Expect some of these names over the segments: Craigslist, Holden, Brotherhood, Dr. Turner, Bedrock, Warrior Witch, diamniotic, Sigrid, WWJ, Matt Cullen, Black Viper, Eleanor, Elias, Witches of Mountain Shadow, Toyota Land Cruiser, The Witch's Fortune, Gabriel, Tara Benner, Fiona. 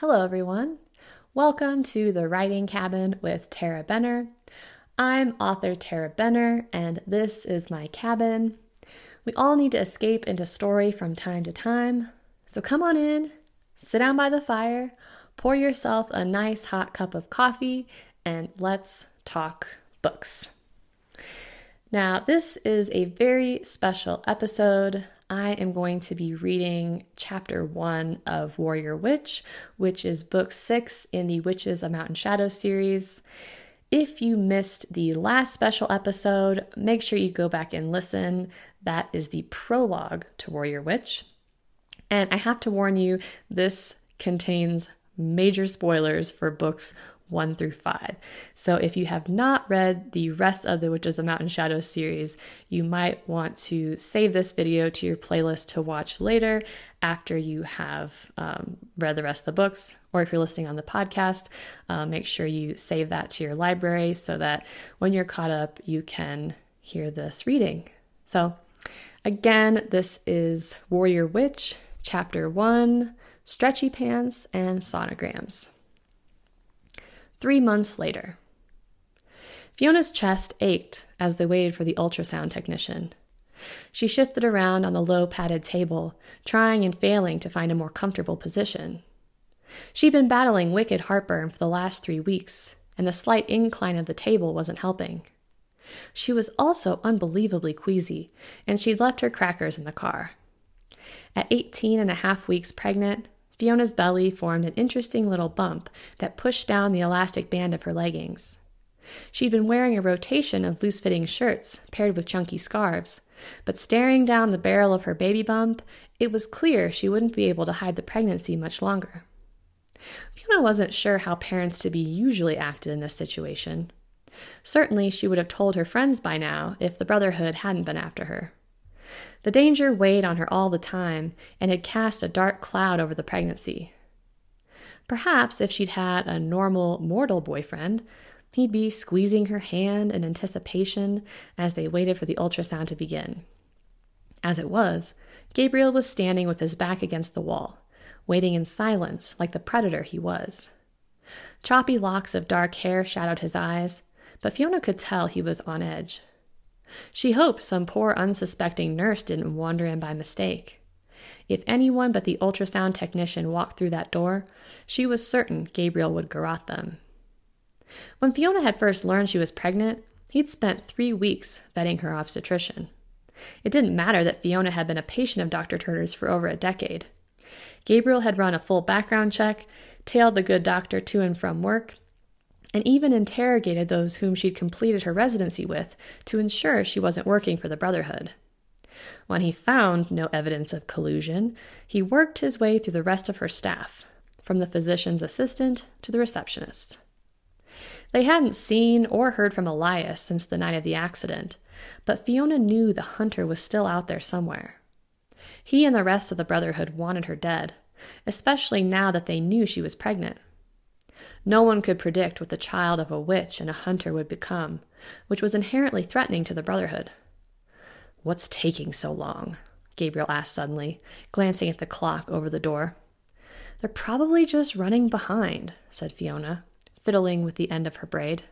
Hello everyone. Welcome to The Writing Cabin with Tara Benner. I'm author Tara Benner and this is my cabin. We all need to escape into story from time to time. So come on in, sit down by the fire, pour yourself a nice hot cup of coffee, and let's talk books. Now, this is a very special episode. I am going to be reading chapter 1 of Warrior Witch, which is book 6 in the Witches of Mountain Shadow series. If you missed the last special episode, make sure you go back and listen. That is the prologue to Warrior Witch. And I have to warn you, this contains major spoilers for books 1 through 5. So if you have not read the rest of the Witches of Mountain Shadow series, you might want to save this video to your playlist to watch later after you have read the rest of the books. Or if you're listening on the podcast, make sure you save that to your library so that when you're caught up, you can hear this reading. So again, this is Warrior Witch, chapter 1, Stretchy Pants and Sonograms. 3 months later. Fiona's chest ached as they waited for the ultrasound technician. She shifted around on the low padded table, trying and failing to find a more comfortable position. She'd been battling wicked heartburn for the last 3 weeks, and the slight incline of the table wasn't helping. She was also unbelievably queasy, and she'd left her crackers in the car. At 18.5 weeks pregnant, Fiona's belly formed an interesting little bump that pushed down the elastic band of her leggings. She'd been wearing a rotation of loose-fitting shirts paired with chunky scarves, but staring down the barrel of her baby bump, it was clear she wouldn't be able to hide the pregnancy much longer. Fiona wasn't sure how parents-to-be usually acted in this situation. Certainly, she would have told her friends by now if the Brotherhood hadn't been after her. The danger weighed on her all the time and had cast a dark cloud over the pregnancy. Perhaps if she'd had a normal mortal boyfriend, he'd be squeezing her hand in anticipation as they waited for the ultrasound to begin. As it was, Gabriel was standing with his back against the wall, waiting in silence like the predator he was. Choppy locks of dark hair shadowed his eyes, but Fiona could tell he was on edge. She hoped some poor unsuspecting nurse didn't wander in by mistake. If anyone but the ultrasound technician walked through that door, she was certain Gabriel would garrote them. When Fiona had first learned she was pregnant, he'd spent 3 weeks vetting her obstetrician. It didn't matter that Fiona had been a patient of Dr. Turner's for over a decade. Gabriel had run a full background check, tailed the good doctor to and from work, and even interrogated those whom she'd completed her residency with to ensure she wasn't working for the Brotherhood. When he found no evidence of collusion, he worked his way through the rest of her staff, from the physician's assistant to the receptionist. They hadn't seen or heard from Elias since the night of the accident, but Fiona knew the hunter was still out there somewhere. He and the rest of the Brotherhood wanted her dead, especially now that they knew she was pregnant. No one could predict what the child of a witch and a hunter would become, which was inherently threatening to the Brotherhood. "What's taking so long?" Gabriel asked suddenly, glancing at the clock over the door. "They're probably just running behind," said Fiona, fiddling with the end of her braid.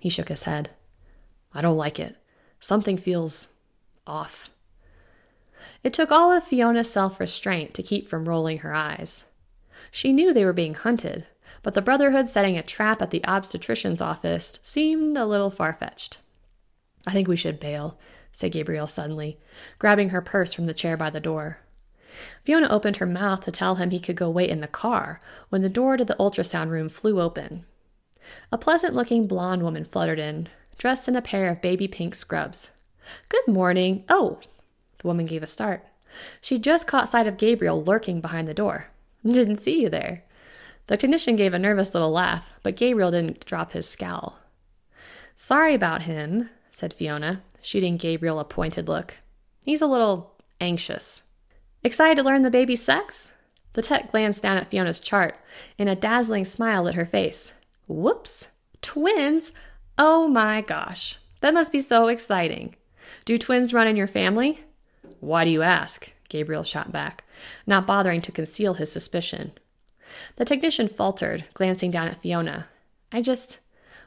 He shook his head. "I don't like it. Something feels off." It took all of Fiona's self-restraint to keep from rolling her eyes. She knew they were being hunted, but the Brotherhood setting a trap at the obstetrician's office seemed a little far-fetched. "I think we should bail," said Gabriel suddenly, grabbing her purse from the chair by the door. Fiona opened her mouth to tell him he could go wait in the car when the door to the ultrasound room flew open. A pleasant-looking blonde woman fluttered in, dressed in a pair of baby pink scrubs. "Good morning. Oh!" The woman gave a start. She just caught sight of Gabriel lurking behind the door. "Didn't see you there." The technician gave a nervous little laugh, but Gabriel didn't drop his scowl. "Sorry about him," said Fiona, shooting Gabriel a pointed look. "He's a little anxious." "Excited to learn the baby's sex?" The tech glanced down at Fiona's chart, and a dazzling smile lit her face. "Whoops! Twins? Oh my gosh! That must be so exciting. Do twins run in your family?" "Why do you ask?" Gabriel shot back, not bothering to conceal his suspicion. The technician faltered, glancing down at Fiona.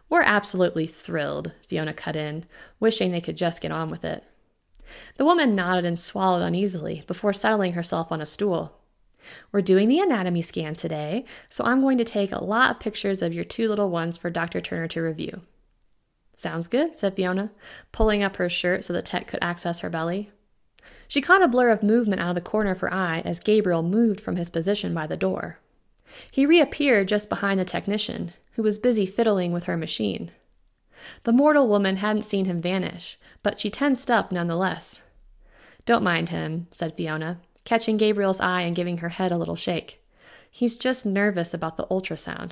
We're absolutely thrilled, Fiona cut in, wishing they could just get on with it. The woman nodded and swallowed uneasily before settling herself on a stool. We're doing the anatomy scan today, so I'm going to take a lot of pictures of your two little ones for Dr. Turner to review. Sounds good, said Fiona, pulling up her shirt so the tech could access her belly. She caught a blur of movement out of the corner of her eye as Gabriel moved from his position by the door. He reappeared just behind the technician, who was busy fiddling with her machine. The mortal woman hadn't seen him vanish, but she tensed up nonetheless. Don't mind him, said Fiona, catching Gabriel's eye and giving her head a little shake. He's just nervous about the ultrasound.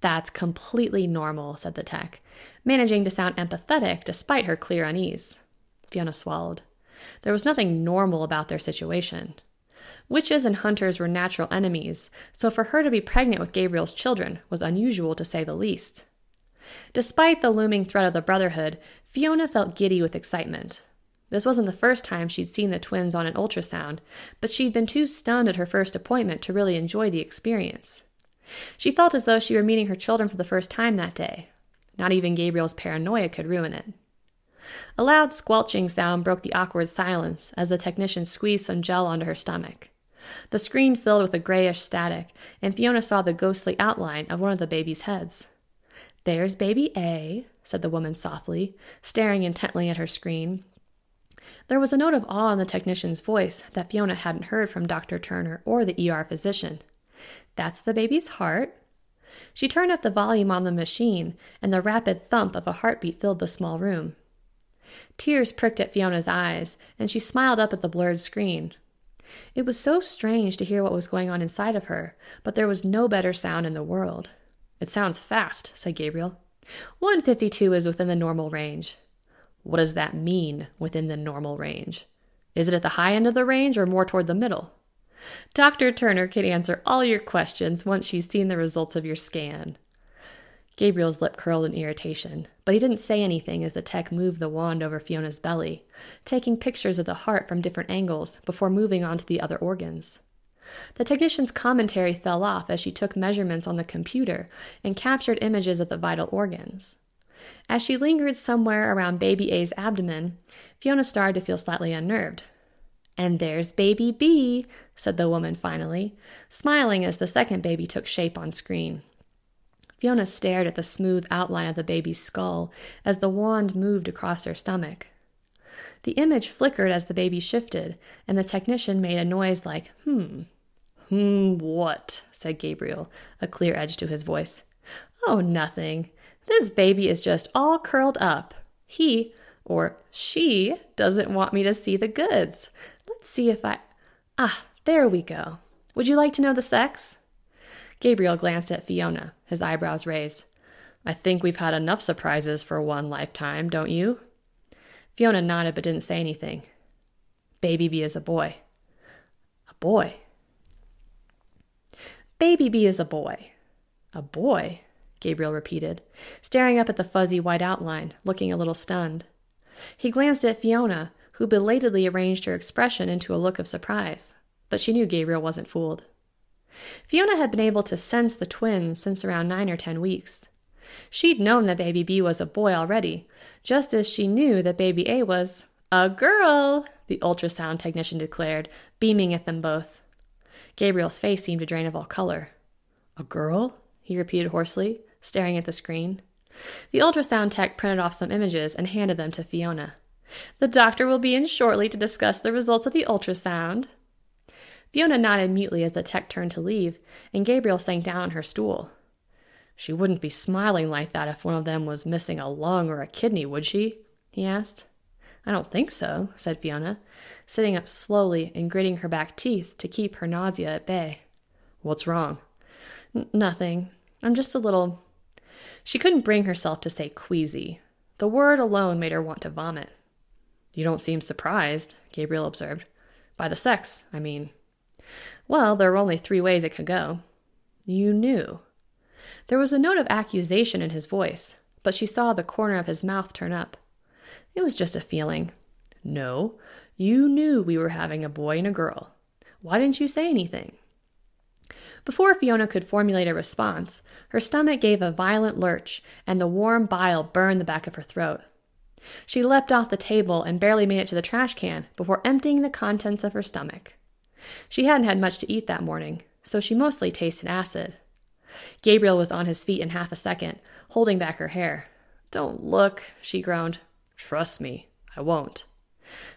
That's completely normal, said the tech, managing to sound empathetic despite her clear unease. Fiona swallowed. There was nothing normal about their situation. Witches and hunters were natural enemies, so for her to be pregnant with Gabriel's children was unusual to say the least. Despite the looming threat of the Brotherhood, Fiona felt giddy with excitement. This wasn't the first time she'd seen the twins on an ultrasound, but she'd been too stunned at her first appointment to really enjoy the experience. She felt as though she were meeting her children for the first time that day. Not even Gabriel's paranoia could ruin it. A loud squelching sound broke the awkward silence as the technician squeezed some gel onto her stomach. The screen filled with a grayish static, and Fiona saw the ghostly outline of one of the baby's heads. "There's baby A," said the woman softly, staring intently at her screen. There was a note of awe in the technician's voice that Fiona hadn't heard from Dr. Turner or the ER physician. "That's the baby's heart." She turned up the volume on the machine, and the rapid thump of a heartbeat filled the small room. Tears pricked at Fiona's eyes, and she smiled up at the blurred screen. It was so strange to hear what was going on inside of her, but there was no better sound in the world. "It sounds fast," said Gabriel. 152 is within the normal range." "What does that mean, within the normal range? Is it at the high end of the range or more toward the middle?" "Dr. Turner can answer all your questions once she's seen the results of your scan." Gabriel's lip curled in irritation, but he didn't say anything as the tech moved the wand over Fiona's belly, taking pictures of the heart from different angles before moving on to the other organs. The technician's commentary fell off as she took measurements on the computer and captured images of the vital organs. As she lingered somewhere around baby A's abdomen, Fiona started to feel slightly unnerved. "And there's baby B," said the woman finally, smiling as the second baby took shape on screen. Fiona stared at the smooth outline of the baby's skull as the wand moved across her stomach. The image flickered as the baby shifted, and the technician made a noise like, "What?" said Gabriel, a clear edge to his voice. "Oh, nothing. This baby is just all curled up. He, or she, doesn't want me to see the goods. Let's see if I... Ah, there we go. Would you like to know the sex?" Gabriel glanced at Fiona, his eyebrows raised. "I think we've had enough surprises for one lifetime, don't you?" Fiona nodded but didn't say anything. "Baby B is a boy." "A boy?" "Baby B is a boy." "A boy?" Gabriel repeated, staring up at the fuzzy white outline, looking a little stunned. He glanced at Fiona, who belatedly arranged her expression into a look of surprise, but she knew Gabriel wasn't fooled. Fiona had been able to sense the twins since around 9 or 10 weeks. She'd known that baby B was a boy already, just as she knew that baby A was a girl, the ultrasound technician declared, beaming at them both. Gabriel's face seemed to drain of all color. "A girl?" he repeated hoarsely, staring at the screen. The ultrasound tech printed off some images and handed them to Fiona. "The doctor will be in shortly to discuss the results of the ultrasound." Fiona nodded mutely as the tech turned to leave, and Gabriel sank down on her stool. "She wouldn't be smiling like that if one of them was missing a lung or a kidney, would she?" he asked. "I don't think so," said Fiona, sitting up slowly and gritting her back teeth to keep her nausea at bay. "What's wrong?" Nothing. I'm just a little—" She couldn't bring herself to say queasy. The word alone made her want to vomit. "You don't seem surprised," Gabriel observed. "By the sex, I mean." "Well, there were only 3 ways it could go." "You knew." There was a note of accusation in his voice, but she saw the corner of his mouth turn up. "It was just a feeling." "No, you knew we were having a boy and a girl. Why didn't you say anything?" Before Fiona could formulate a response, her stomach gave a violent lurch, and the warm bile burned the back of her throat. She leapt off the table and barely made it to the trash can before emptying the contents of her stomach. She hadn't had much to eat that morning, so she mostly tasted acid. Gabriel was on his feet in half a second, holding back her hair. "Don't look," she groaned. "Trust me, I won't."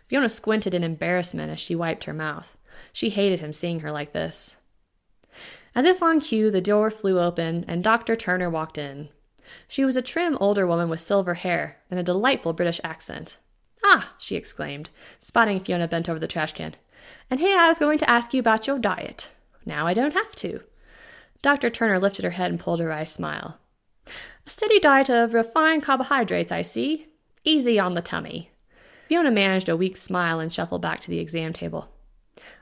Fiona squinted in embarrassment as she wiped her mouth. She hated him seeing her like this. As if on cue, the door flew open, and Dr. Turner walked in. She was a trim older woman with silver hair and a delightful British accent. "Ah," she exclaimed, spotting Fiona bent over the trash can. "And here I was going to ask you about your diet. Now I don't have to." Dr. Turner lifted her head and pulled a wry smile. "A steady diet of refined carbohydrates, I see. Easy on the tummy." Fiona managed a weak smile and shuffled back to the exam table.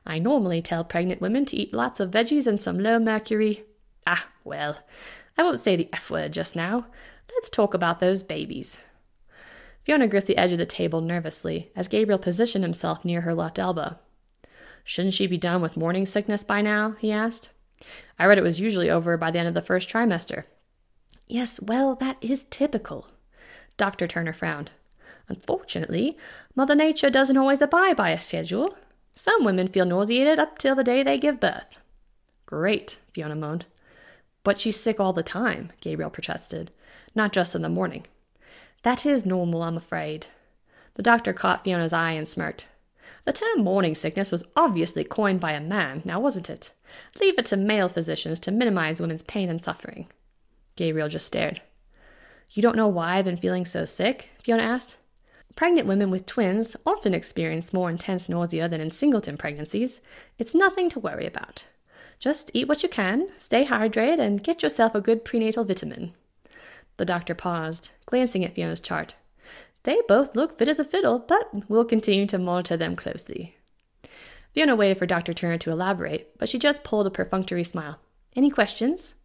"I normally tell pregnant women to eat lots of veggies and some low mercury. Ah, well, I won't say the F word just now. Let's talk about those babies." Fiona gripped the edge of the table nervously as Gabriel positioned himself near her left elbow. "Shouldn't she be done with morning sickness by now?" he asked. "I read it was usually over by the end of the first trimester." "Yes, well, that is typical." Dr. Turner frowned. "Unfortunately, Mother Nature doesn't always abide by a schedule. Some women feel nauseated up till the day they give birth." "Great," Fiona moaned. "But she's sick all the time," Gabriel protested. "Not just in the morning." "That is normal, I'm afraid." The doctor caught Fiona's eye and smirked. "The term morning sickness was obviously coined by a man, now wasn't it? Leave it to male physicians to minimize women's pain and suffering." Gabriel just stared. "You don't know why I've been feeling so sick?" Fiona asked. "Pregnant women with twins often experience more intense nausea than in singleton pregnancies. It's nothing to worry about. Just eat what you can, stay hydrated, and get yourself a good prenatal vitamin." The doctor paused, glancing at Fiona's chart. "They both look fit as a fiddle, but we'll continue to monitor them closely." Fiona waited for Dr. Turner to elaborate, but she just pulled a perfunctory smile. "Any questions?"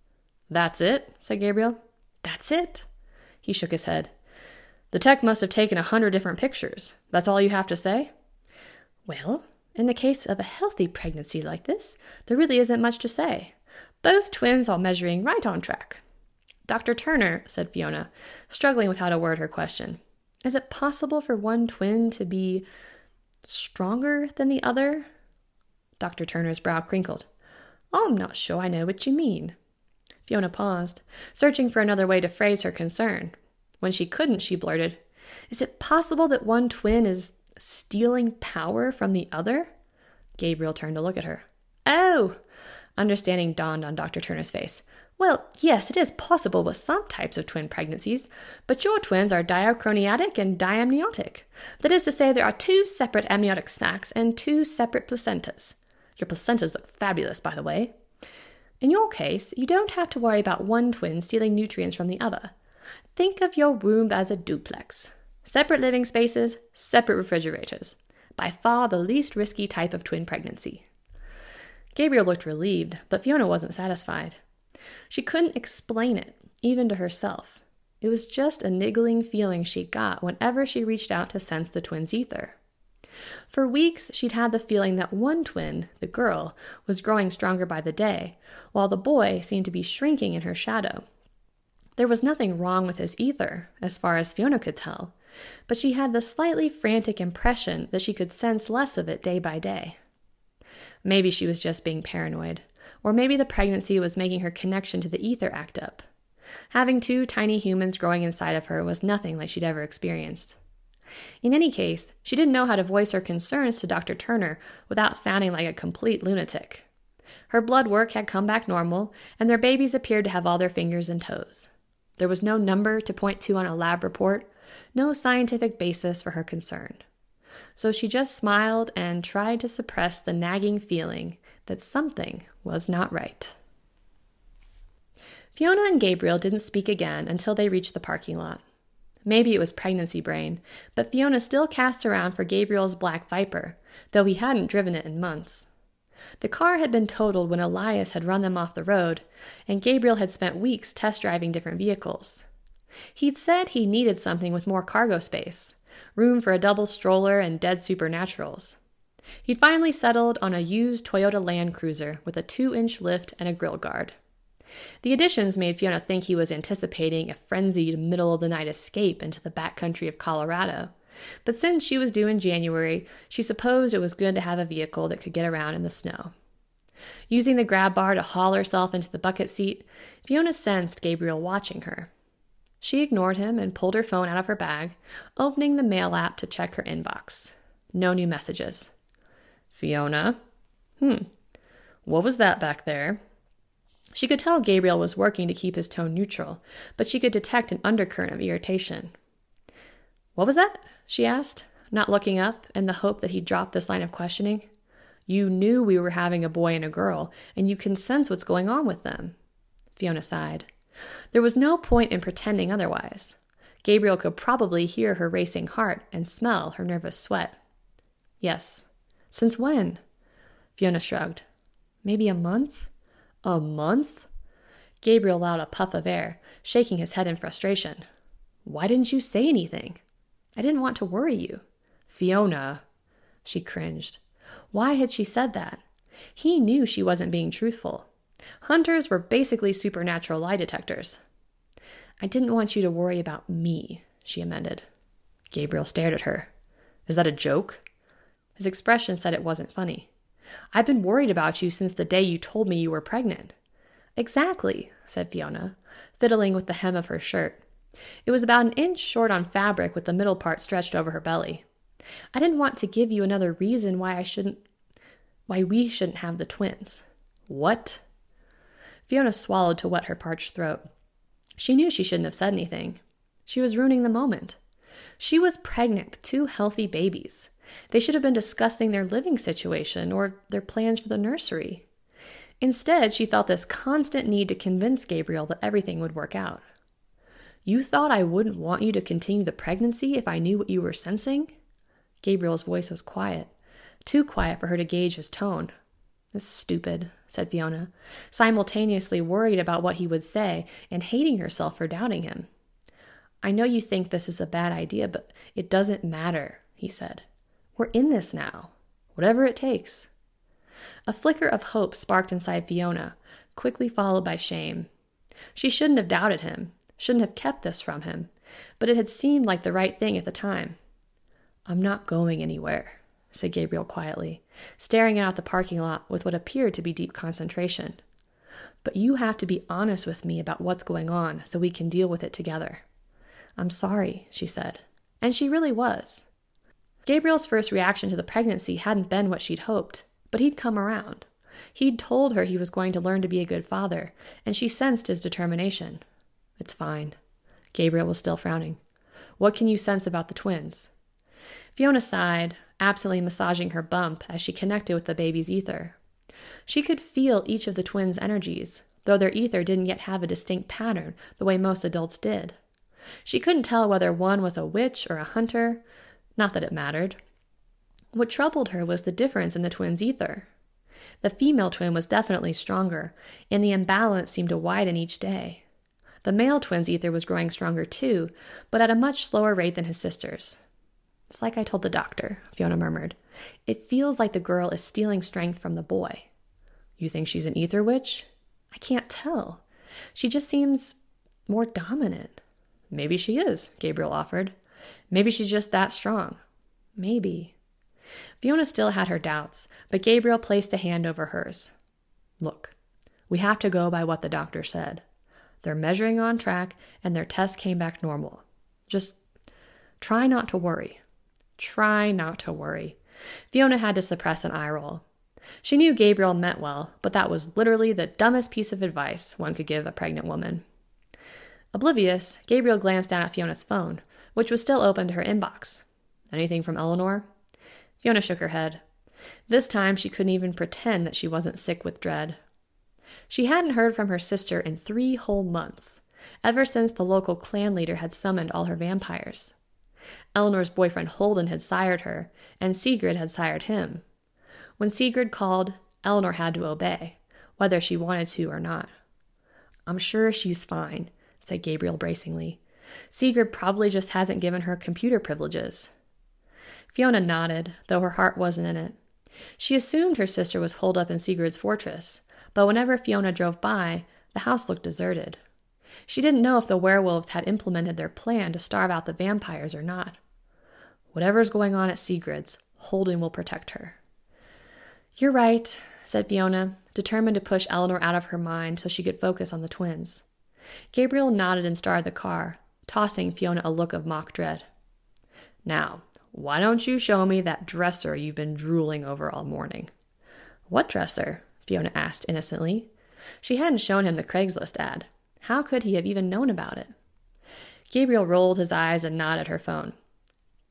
"That's it," said Gabriel. "That's it?" He shook his head. "The tech must have taken 100 different pictures. That's all you have to say?" "Well, in the case of a healthy pregnancy like this, there really isn't much to say. Both twins are measuring right on track." "Dr. Turner," said Fiona, struggling with how to word her question, "is it possible for one twin to be stronger than the other?" Dr. Turner's brow crinkled. "I'm not sure I know what you mean." Fiona paused, searching for another way to phrase her concern. When she couldn't, she blurted, "Is it possible that one twin is stealing power from the other?" Gabriel turned to look at her. "Oh!" Understanding dawned on Dr. Turner's face. "Well, yes, it is possible with some types of twin pregnancies, but your twins are diachroniatic and diamniotic. That is to say, there are two separate amniotic sacs and two separate placentas. Your placentas look fabulous, by the way. In your case, you don't have to worry about one twin stealing nutrients from the other. Think of your womb as a duplex. Separate living spaces, separate refrigerators. By far the least risky type of twin pregnancy." Gabriel looked relieved, but Fiona wasn't satisfied. She couldn't explain it, even to herself. It was just a niggling feeling she got whenever she reached out to sense the twin's ether. For weeks, she'd had the feeling that one twin, the girl, was growing stronger by the day, while the boy seemed to be shrinking in her shadow. There was nothing wrong with his ether, as far as Fiona could tell, but she had the slightly frantic impression that she could sense less of it day by day. Maybe she was just being paranoid, or maybe the pregnancy was making her connection to the ether act up. Having two tiny humans growing inside of her was nothing like she'd ever experienced. In any case, she didn't know how to voice her concerns to Dr. Turner without sounding like a complete lunatic. Her blood work had come back normal, and their babies appeared to have all their fingers and toes. There was no number to point to on a lab report, no scientific basis for her concern. So she just smiled and tried to suppress the nagging feeling that something was not right. Fiona and Gabriel didn't speak again until they reached the parking lot. Maybe it was pregnancy brain, but Fiona still cast around for Gabriel's Black Viper, though he hadn't driven it in months. The car had been totaled when Elias had run them off the road, and Gabriel had spent weeks test driving different vehicles. He'd said he needed something with more cargo space, room for a double stroller and dead supernaturals. He'd finally settled on a used Toyota Land Cruiser with a 2-inch lift and a grille guard. The additions made Fiona think he was anticipating a frenzied middle-of-the-night escape into the backcountry of Colorado, but since she was due in January, she supposed it was good to have a vehicle that could get around in the snow. Using the grab bar to haul herself into the bucket seat, Fiona sensed Gabriel watching her. She ignored him and pulled her phone out of her bag, opening the mail app to check her inbox. No new messages. Fiona? What was that back there? She could tell Gabriel was working to keep his tone neutral, but she could detect an undercurrent of irritation. What was that? She asked, not looking up in the hope that he'd drop this line of questioning. You knew we were having a boy and a girl, and you can sense what's going on with them. Fiona sighed. There was no point in pretending otherwise. Gabriel could probably hear her racing heart and smell her nervous sweat. Yes. Since when? Fiona shrugged. Maybe a month? A month? Gabriel allowed a puff of air, shaking his head in frustration. Why didn't you say anything? I didn't want to worry you. Fiona, she cringed. Why had she said that? He knew she wasn't being truthful. Hunters were basically supernatural lie detectors. I didn't want you to worry about me, she amended. Gabriel stared at her. Is that a joke? His expression said it wasn't funny. I've been worried about you since the day you told me you were pregnant. Exactly, said Fiona, fiddling with the hem of her shirt. It was about an inch short on fabric with the middle part stretched over her belly. I didn't want to give you another reason why we shouldn't have the twins. What? Fiona swallowed to wet her parched throat. She knew she shouldn't have said anything. She was ruining the moment. She was pregnant with 2 healthy babies. They should have been discussing their living situation or their plans for the nursery. Instead, she felt this constant need to convince Gabriel that everything would work out. You thought I wouldn't want you to continue the pregnancy if I knew what you were sensing? Gabriel's voice was quiet, too quiet for her to gauge his tone. That's stupid, said Fiona, simultaneously worried about what he would say and hating herself for doubting him. I know you think this is a bad idea, but it doesn't matter, he said. We're in this now, whatever it takes. A flicker of hope sparked inside Fiona, quickly followed by shame. She shouldn't have doubted him, shouldn't have kept this from him, but it had seemed like the right thing at the time. I'm not going anywhere, said Gabriel quietly, staring out the parking lot with what appeared to be deep concentration. But you have to be honest with me about what's going on so we can deal with it together. I'm sorry, she said, and she really was. Gabriel's first reaction to the pregnancy hadn't been what she'd hoped, but he'd come around. He'd told her he was going to learn to be a good father, and she sensed his determination. It's fine. Gabriel was still frowning. What can you sense about the twins? Fiona sighed, absently massaging her bump as she connected with the baby's ether. She could feel each of the twins' energies, though their ether didn't yet have a distinct pattern the way most adults did. She couldn't tell whether one was a witch or a hunter. Not that it mattered. What troubled her was the difference in the twins' ether. The female twin was definitely stronger, and the imbalance seemed to widen each day. The male twin's ether was growing stronger too, but at a much slower rate than his sister's. It's like I told the doctor, Fiona murmured. It feels like the girl is stealing strength from the boy. You think she's an ether witch? I can't tell. She just seems more dominant. Maybe she is, Gabriel offered. Maybe she's just that strong. Maybe. Fiona still had her doubts, but Gabriel placed a hand over hers. Look, we have to go by what the doctor said. They're measuring on track, and their test came back normal. Just try not to worry. Try not to worry. Fiona had to suppress an eye roll. She knew Gabriel meant well, but that was literally the dumbest piece of advice one could give a pregnant woman. Oblivious, Gabriel glanced down at Fiona's phone, which was still open to her inbox. Anything from Eleanor? Fiona shook her head. This time she couldn't even pretend that she wasn't sick with dread. She hadn't heard from her sister in 3 whole months, ever since the local clan leader had summoned all her vampires. Eleanor's boyfriend Holden had sired her, and Sigrid had sired him. When Sigrid called, Eleanor had to obey, whether she wanted to or not. I'm sure she's fine, said Gabriel bracingly. Sigrid probably just hasn't given her computer privileges. Fiona nodded, though her heart wasn't in it. She assumed her sister was holed up in Sigrid's fortress, but whenever Fiona drove by, the house looked deserted. She didn't know if the werewolves had implemented their plan to starve out the vampires or not. Whatever's going on at Sigrid's, Holden will protect her. "You're right," said Fiona, determined to push Eleanor out of her mind so she could focus on the twins. Gabriel nodded and started the car, tossing Fiona a look of mock dread. "Now, why don't you show me that dresser you've been drooling over all morning?" "What dresser?" Fiona asked innocently. She hadn't shown him the Craigslist ad. How could he have even known about it? Gabriel rolled his eyes and nodded her phone.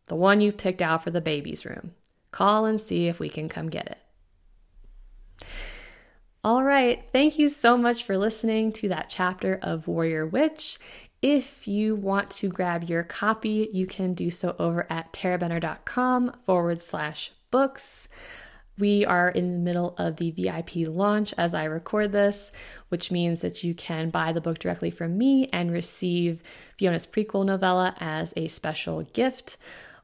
"The one you've picked out for the baby's room. Call and see if we can come get it." All right, thank you so much for listening to that chapter of Warrior Witch. If you want to grab your copy, you can do so over at terrabender.com/books. We are in the middle of the VIP launch as I record this, which means that you can buy the book directly from me and receive Fiona's prequel novella as a special gift.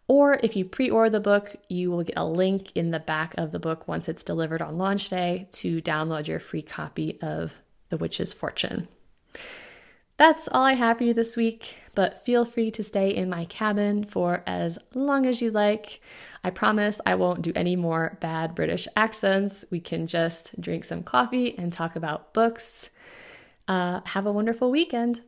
Or if you pre-order the book, you will get a link in the back of the book once it's delivered on launch day to download your free copy of The Witch's Fortune. That's all I have for you this week, but feel free to stay in my cabin for as long as you like. I promise I won't do any more bad British accents. We can just drink some coffee and talk about books. Have a wonderful weekend.